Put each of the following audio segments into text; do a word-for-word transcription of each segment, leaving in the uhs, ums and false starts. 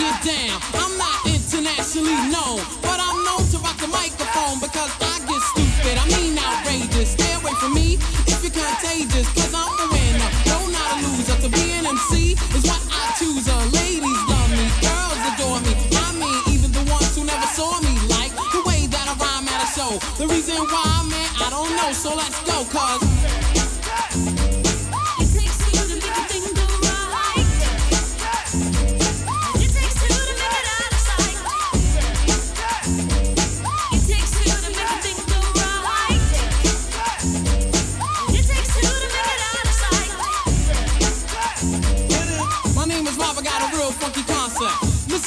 get down. I'm not internationally known, but I'm known to rock the microphone because I get stupid. I mean outrageous. Stay away from me if you're contagious, cause I'm the winner, no not a loser. To be an M C is what I choose. A ladies love me, girls adore me. I mean even the ones who never saw me like the way that I rhyme at a show. The reason why, man, I don't know. So let's go, cause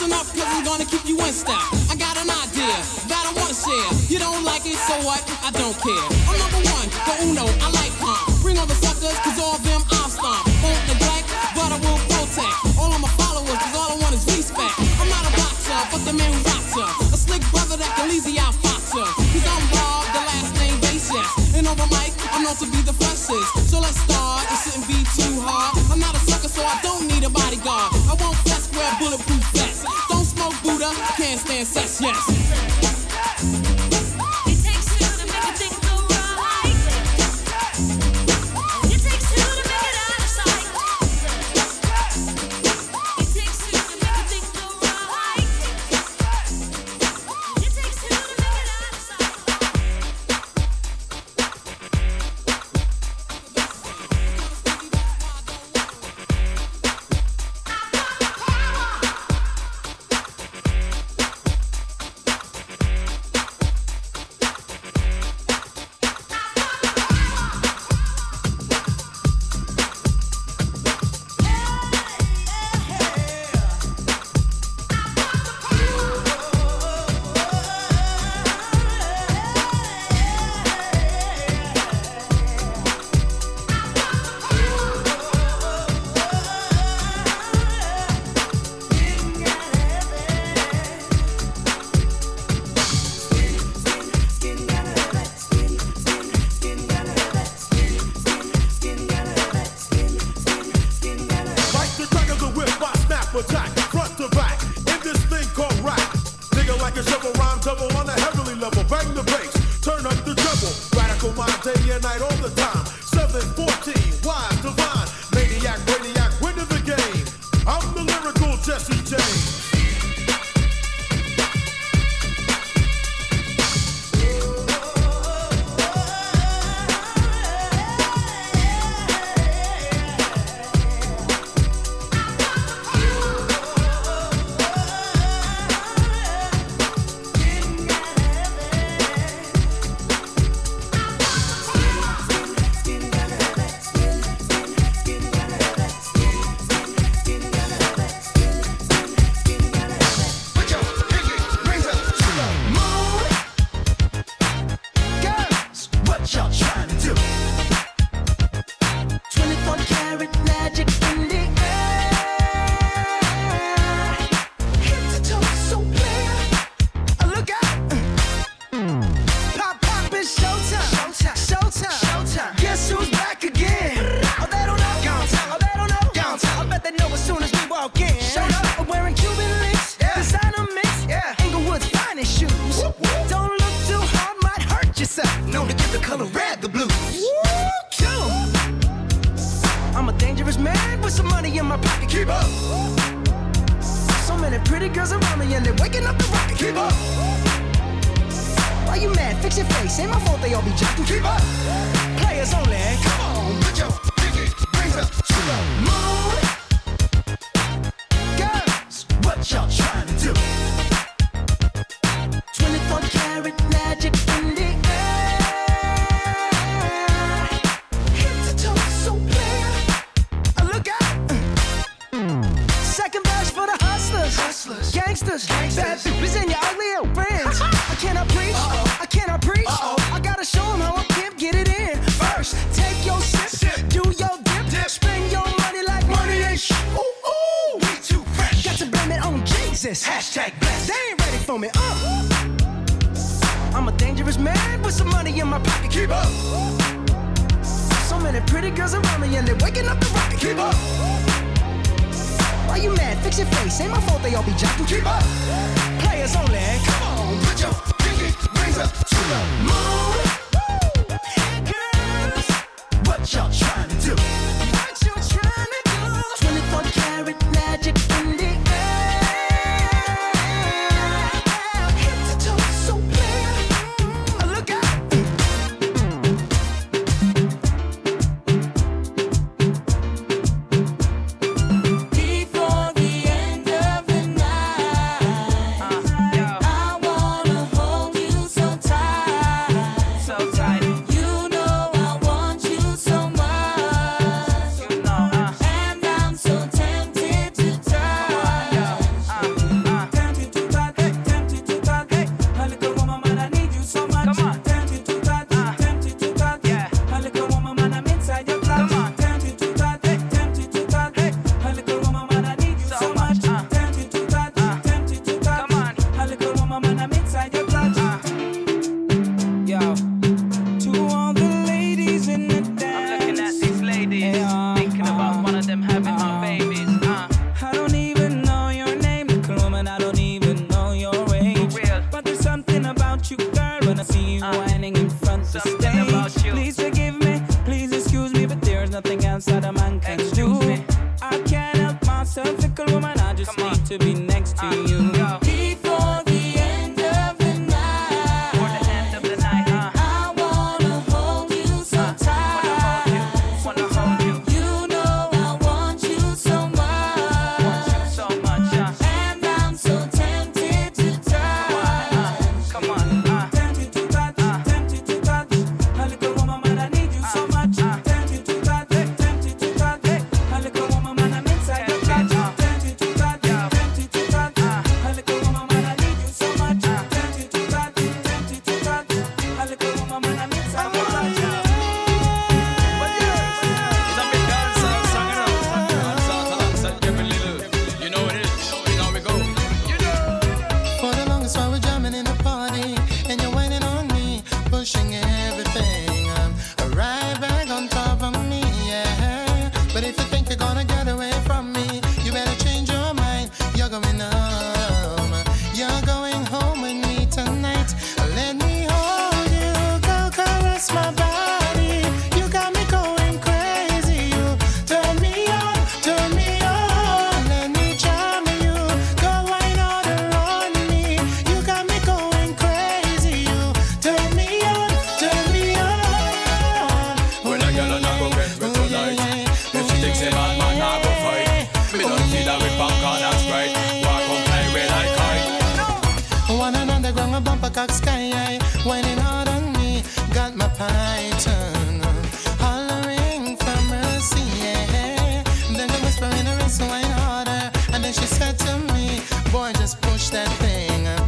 up, cause I'm gonna keep you in step. I got an idea that I wanna share. You don't like it, so what? I don't care. I'm number one, the uno, I like calm. Bring on the suckers, cause all of them I'll stomp. Won't neglect, but I will protect all of my followers, cause all I want is respect. I'm not a boxer, but the man who rocks her. A slick brother that can easy out fox her. Cause I'm Bob, the last name Bassist. And over mic, I'm known to be the freshest. So let's start, it shouldn't be too hard. I'm not a sucker, so I don't need a bodyguard. I won't flex, wear bulletproof vests. Don't smoke Buddha, can't stand sex, yes. Why you mad? Fix your face. Ain't my fault they all be jocking. Keep up. Players only. Come on, put your pinky rings up to the moon. Woo. Girls, what y'all trying to do? What you trying to do? twenty-four karat magic in the air. Head to toe so clear. I look out. Before the end of the night, uh, yeah. I wanna hold you so tight. So tight. You know I want you so much. You know, uh, and I'm so tempted to touch. Tempted to touch, tempted to touch. A little woman, man, I need you so much. Come on. Tempted to touch, tempted to touch. A little woman, man, I'm inside your clutch. Tempted to touch, tempted to touch. A little woman, man, I need you so much. Tempted to touch, tempted to touch. A little woman, man, I'm inside your clutch. Yo, to all the ladies in the I'm dance, looking at these ladies, Yeah. thinking about one of them having my babies. Uh, I don't even know your name, little woman. I don't even know your age. real. But there's something about you, girl, when I see you Uh, whining in front of the something stage. about you. Please forgive me, please excuse me, but there's nothing else that a man can Excuse do. me. I can't help myself, little woman. I just Come on. need to be next to Uh, you. yo. Before the end of the night, For the end of the night, uh, I wanna hold you so tight. wanna hold you, You know I want you so much, want you so much. Uh, and I'm so tempted to touch. come on, uh, Tempted to touch, tempted to touch. A little woman, man, I need you so much. Tempted to touch, tempted to touch. A little woman, man, I'm inside your clutch. Tempted to touch, tempted to touch. A little woman, man, I need you so much. Tempted to touch, tempted to touch. A little woman, man, I'm inside your clutch. You know it is. Now we go. For the longest while we're jamming in the party, and you're waiting on me, pushing everything. I'm right back on top of me, yeah. But if you think you're gonna get away from me, you better change your mind. You're going home. You're going home with me tonight. Let me hold you, go caress my body. You got me going crazy. You turn me on, turn me on. Let me charm you, go wine all around me. You got me going crazy. You turn me on, turn me on. When a girl on a go get wet tonight, if she thinks a bad man a go fight, me don't see that with popcorn and Sprite. Walk on play with I kite. One and underground, a bumper cock sky high, whining hard on me, got my python hollering for mercy, yeah. Then they whisper in her wrist, wine harder, and then she said to me, boy, just push that thing, uh,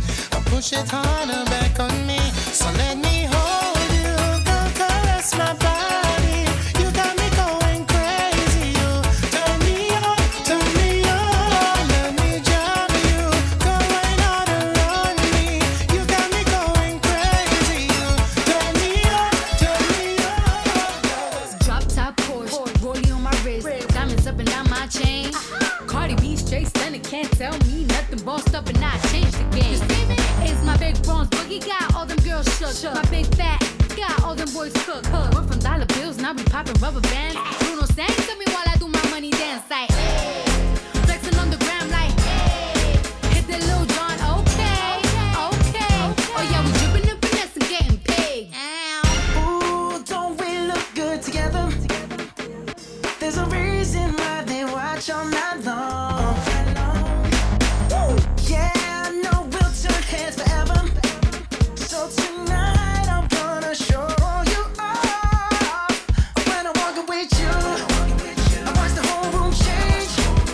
push it harder back on me. So let me hold you, go caress my body. You got me going crazy. You turn me on, turn me on. Let me jam you, go wine all around me. You got me going crazy. You turn me on, turn me on. Drop top Porsche, rolling on my wrist, diamonds up and down my chain. Cardi B, straight stunning, can't tell me nothing. Bossed up and I changed the game. It's my big bronze boogie, got all them girls shook. My big fat, got all them boys cooked. Went from dollar bills, now we popping rubber bands. Bruno sang to me while I do my money dance, like flexing on the gram, like hit that little John, okay, okay. Oh yeah, we dripping and finessing, getting paid. Ooh, don't we look good together? There's a reason why they watch all night long. Yeah, I know we'll turn heads forever. So tonight I'm gonna show you off. When I walk with you, I watch the whole room change.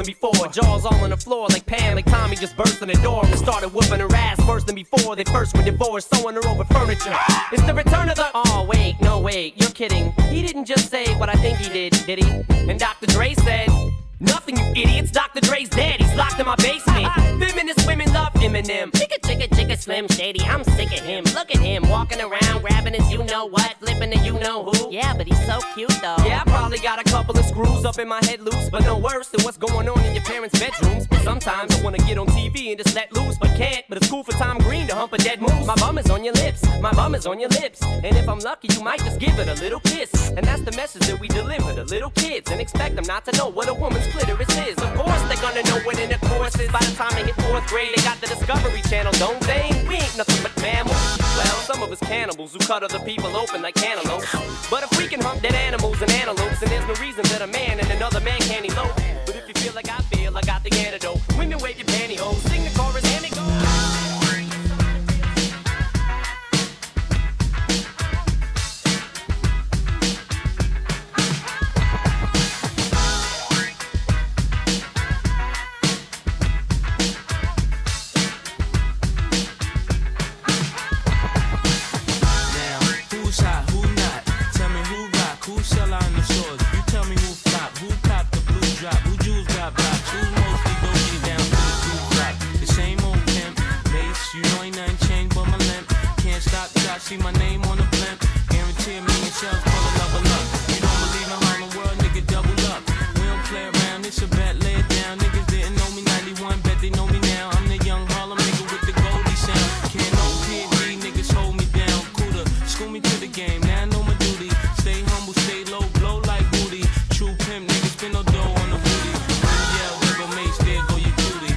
than before. Jaws all on the floor like Pam, like Tommy just burst in the door and started whooping her ass worse than before. They first were divorced, sewing her over furniture. It's the return of the... Oh, wait, no, wait, you're kidding. He didn't just say what I think he did, did he? And Doctor Dre said... Nothing, you idiots. Doctor Dre's dead. He's locked in my basement. Feminist women love Eminem. Chicka, chicka, chicka, Slim Shady. I'm sick of him. Look at him walking around, grabbing his you-know-what, flipping the you-know-who. Yeah, but he's so cute, though. Yeah, I probably got a couple of screws up in my head loose, but no worse than what's going on in your parents' bedrooms. Sometimes I want to get on T V and just let loose, but can't. But it's cool for Tom Green to hump a dead moose. My bum is on your lips. My bum is on your lips. And if I'm lucky, you might just give it a little kiss. And that's the message that we deliver to little kids and expect them not to know what a woman's clitoris is. Of course they're gonna know what in the course is. By the time they hit fourth grade, they got the Discovery Channel, don't they? We ain't nothing but mammals. Well, some of us cannibals who cut other people open like cantaloupes. But if we can hump dead animals and antelopes, then there's no reason that a man and another man can't elope. But if you feel like I feel, I got the antidote. Women wave your pantyhose, sing the chorus and it goes. See my name on the blimp, guarantee a million shells pulling up a luck. You don't believe in Harlem World, nigga, double up. We don't play around, it's a bet, lay it down. Niggas didn't know me ninety-one, bet they know me now. I'm the young Harlem nigga with the Goldie sound. Can't no P and D, niggas hold me down. Cooler, school me to the game, now I know my duty. Stay humble, stay low, blow like Woody. True pimp, niggas spend no dough on the booty. Yeah, nigga, mates, there go your cutie. Yeah.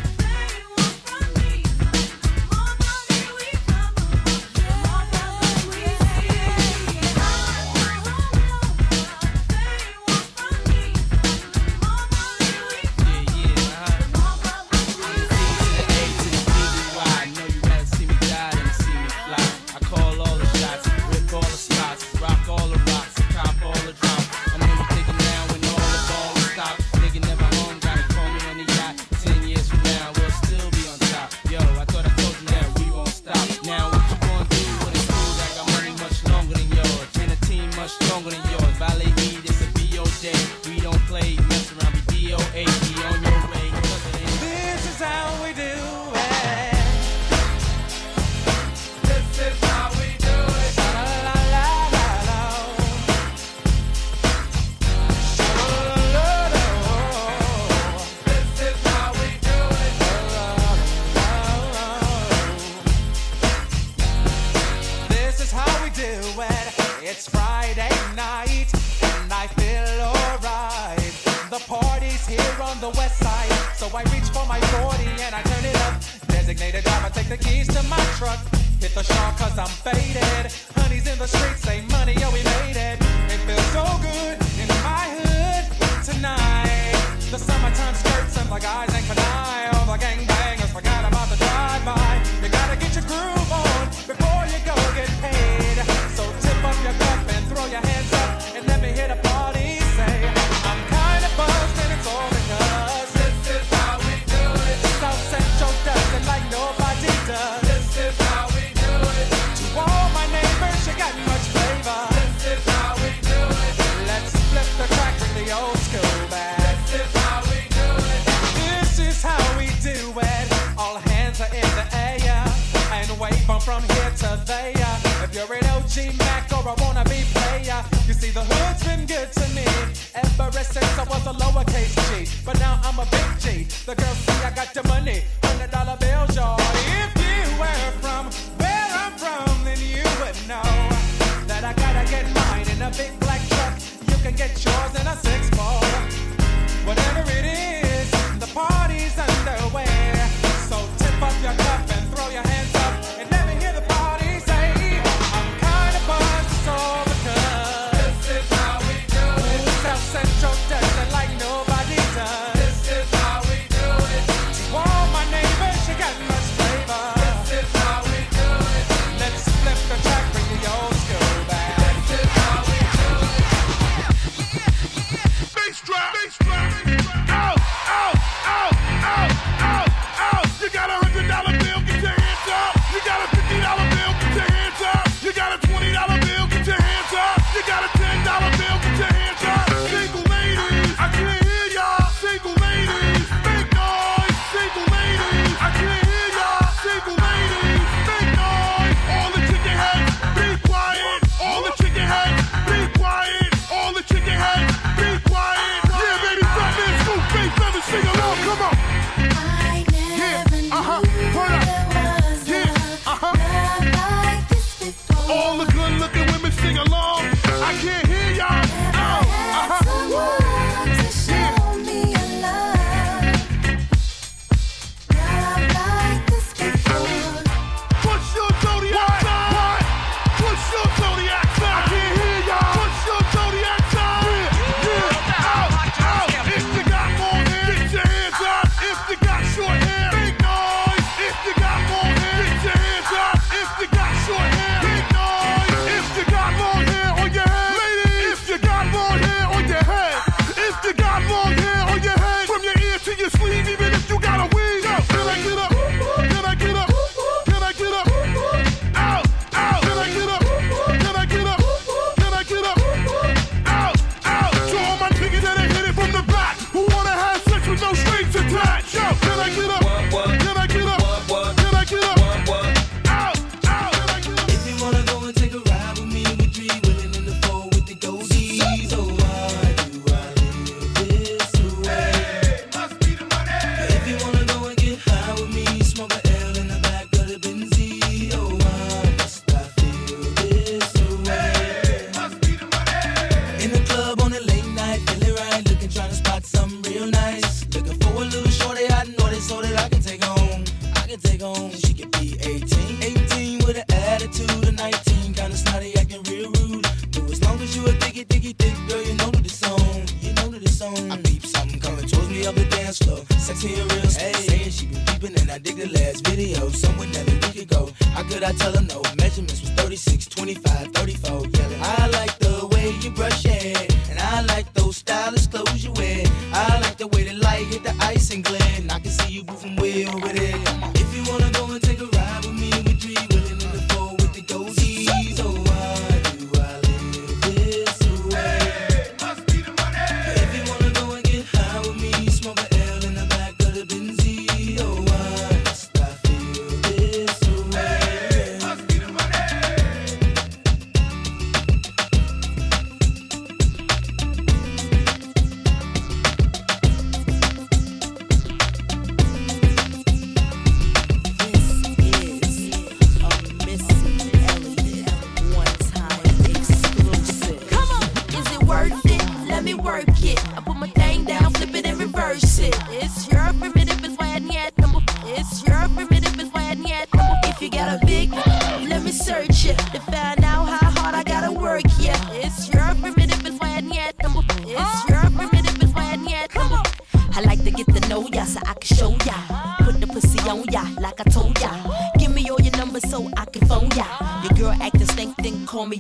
Biggie thick, girl, you know that it's on. You know that it's on. I peep something coming towards me up the dance floor. Sexy and real, hey. Saying she been peeping and I dig the last video. Someone that we could go. How could I tell her no? Measurements was thirty-six, twenty-five, thirty-four. Yelling. I like the way you brush your hair, and I like those stylish clothes you wear. I like the way the light hit the ice and glare, and I can see you moving way over there. If you wanna go and take a ride with me, with three women in the four with the goldies, oh.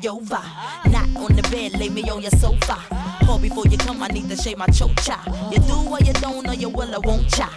Over. Not on the bed, lay me on your sofa. Call before you come, I need to shave my chocha. You do what you don't, or you will, I won't cha.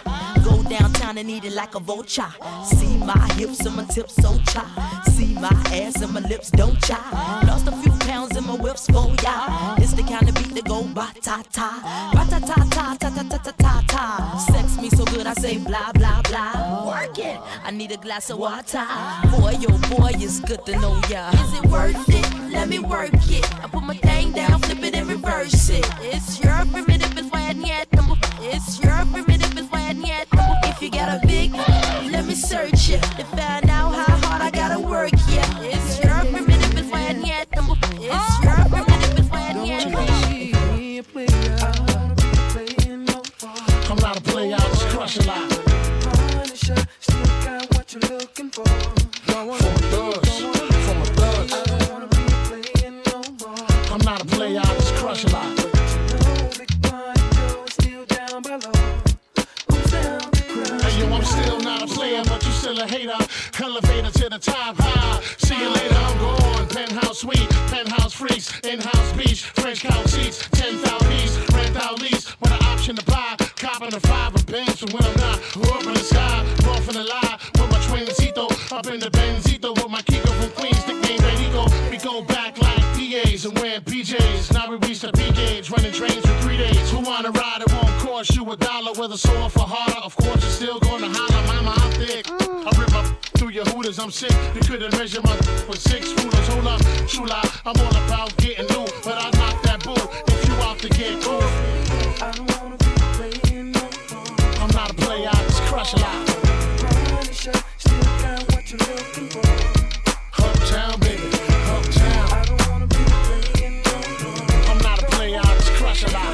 Go downtown and eat it like a vulture. See my hips and my tips, so cha. See my ass and my lips, don't cha. Lost a few pounds in my whips, for ya. This the kind of beat that go ba ta ta, ba ta ta ta ta ta ta ta ta ta. Sex me so good, I say blah blah blah. Work it, I need a glass of water. Boy, oh boy, it's good to know ya. Is it worth it? Let me work it. I put my thing down, flip it and reverse it. It's your primitive, it's why I need it. It's your primitive, it's why I need it. If you got a big, let me search it to find out how hard I gotta work. Yeah, it's your primitive, it's why I need it. It's your primitive, it's why I need it. Don't you be a player? I don't wanna be a player no more. Come out and play out, just crush a lot. Punisher, still got what you're looking for. From a thug, from a thug. I don't wanna be I'm not a player, I just crush a lot. Hey yo, I'm still not a player, but you still a hater. Elevator to the top, high. See you later, I'm gone. Penthouse suite, penthouse freaks, in-house beach, French couch seats, ten thousand piece, rent out lease. With an option to buy, copping a five of Benz. And when I'm not, up in the sky, run from the lie. With my twincito, up in the Benzito. With my Kiko from Queens, nickname Benito. We go back like P As and wearing P Js. Now we reach the P gauge, running trains for three days. Who wanna ride? It won't cost you a dollar. Whether sore for harder, of course you're still gonna holler. Mama, I'm thick. I rip up through your hooters, I'm sick. You couldn't measure my with six rulers. Hold up, Chula, I'm all about getting new, but I knock that bull if you out to get cool. I don't wanna be playing no more. I'm not a player, I just crush a lot. Still got what you're looking for. Uptown, baby, uptown. I don't wanna be playing no more. I'm not a player, I just crush a lot.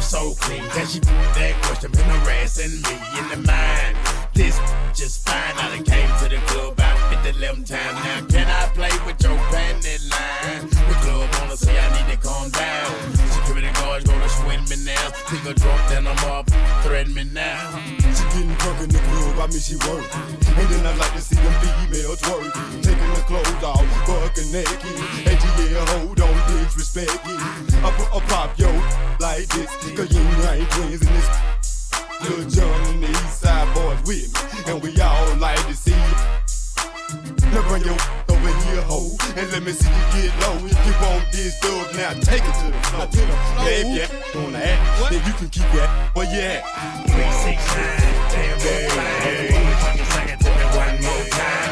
So clean, then she put that question, been harassing me in the mind. This just fine, I done came to the club about fifty eleven times. Now can I play with your panty line? The club wanna say I need to calm down. Security guards gonna swing me now. Think I'm drunk, then I'm up, threaten me now. She getting drunk in the club, I mean she work. And then I like to see them females work, taking the clothes off, fucking naked. And yeah, hold on, disrespect it. I put a pop yo. Like this, cause you ain't twins in this. Lil John and the East Side boys with me, and we all like to see it. Now bring your over here, ho, and let me see you get low. You want this dub, now take it to the floor. Yeah, if you wanna act, then you can keep that where you at. three six nine, damn, baby. If you wanna talk, you suck it to me one more time.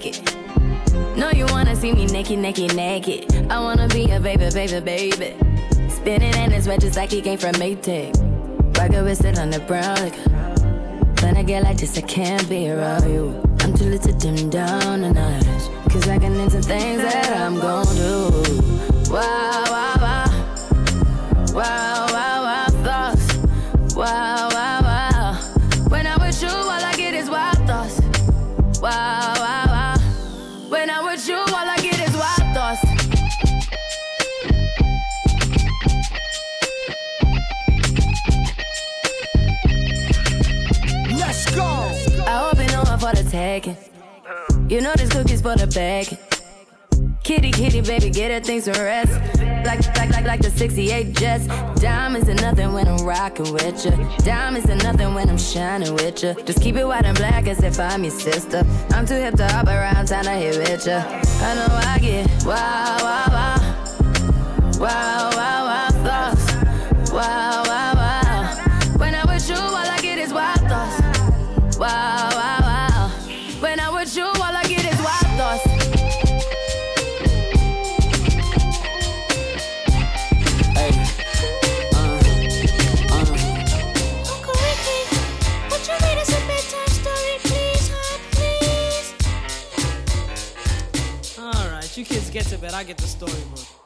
take it. No, you wanna see me naked, naked, naked. I wanna be a baby, baby, baby. Spinning in his red just like he came from Maytag. Rocket with it on the brown liquor. When I get like this, I can't be around you. I'm too little to dim down the notch, cause I can into things that I'm gon' do. Wow, wow, wow. Wow, wow, wow, thoughts. Wow, wow, wow. When I'm with you, all I get is wild thoughts. Wow, wow, wow. When I'm with you, all I get is wild thoughts. I hope you know I'm for the tagging. You know this cookie's for the bag. Kitty, kitty, baby, get her things to rest. Like, like, like, like the sixty-eight Jets. Diamonds are nothing when I'm rocking with ya. Diamonds are nothing when I'm shining with ya. Just keep it white and black as if I'm your sister. I'm too hip to hop around, time to hit with ya. I know I get wow, wow, wow. Wow, wow, wow, thoughts. Wow, wow, wow. When I'm with you, all I get is wild thoughts. Wow, wow, wow. When I'm with you, all I get is wild thoughts. Hey, uh, uh Uncle Ricky, would you read us a bedtime story, please, huh, please? Alright, you kids get to bed, I get the storybook.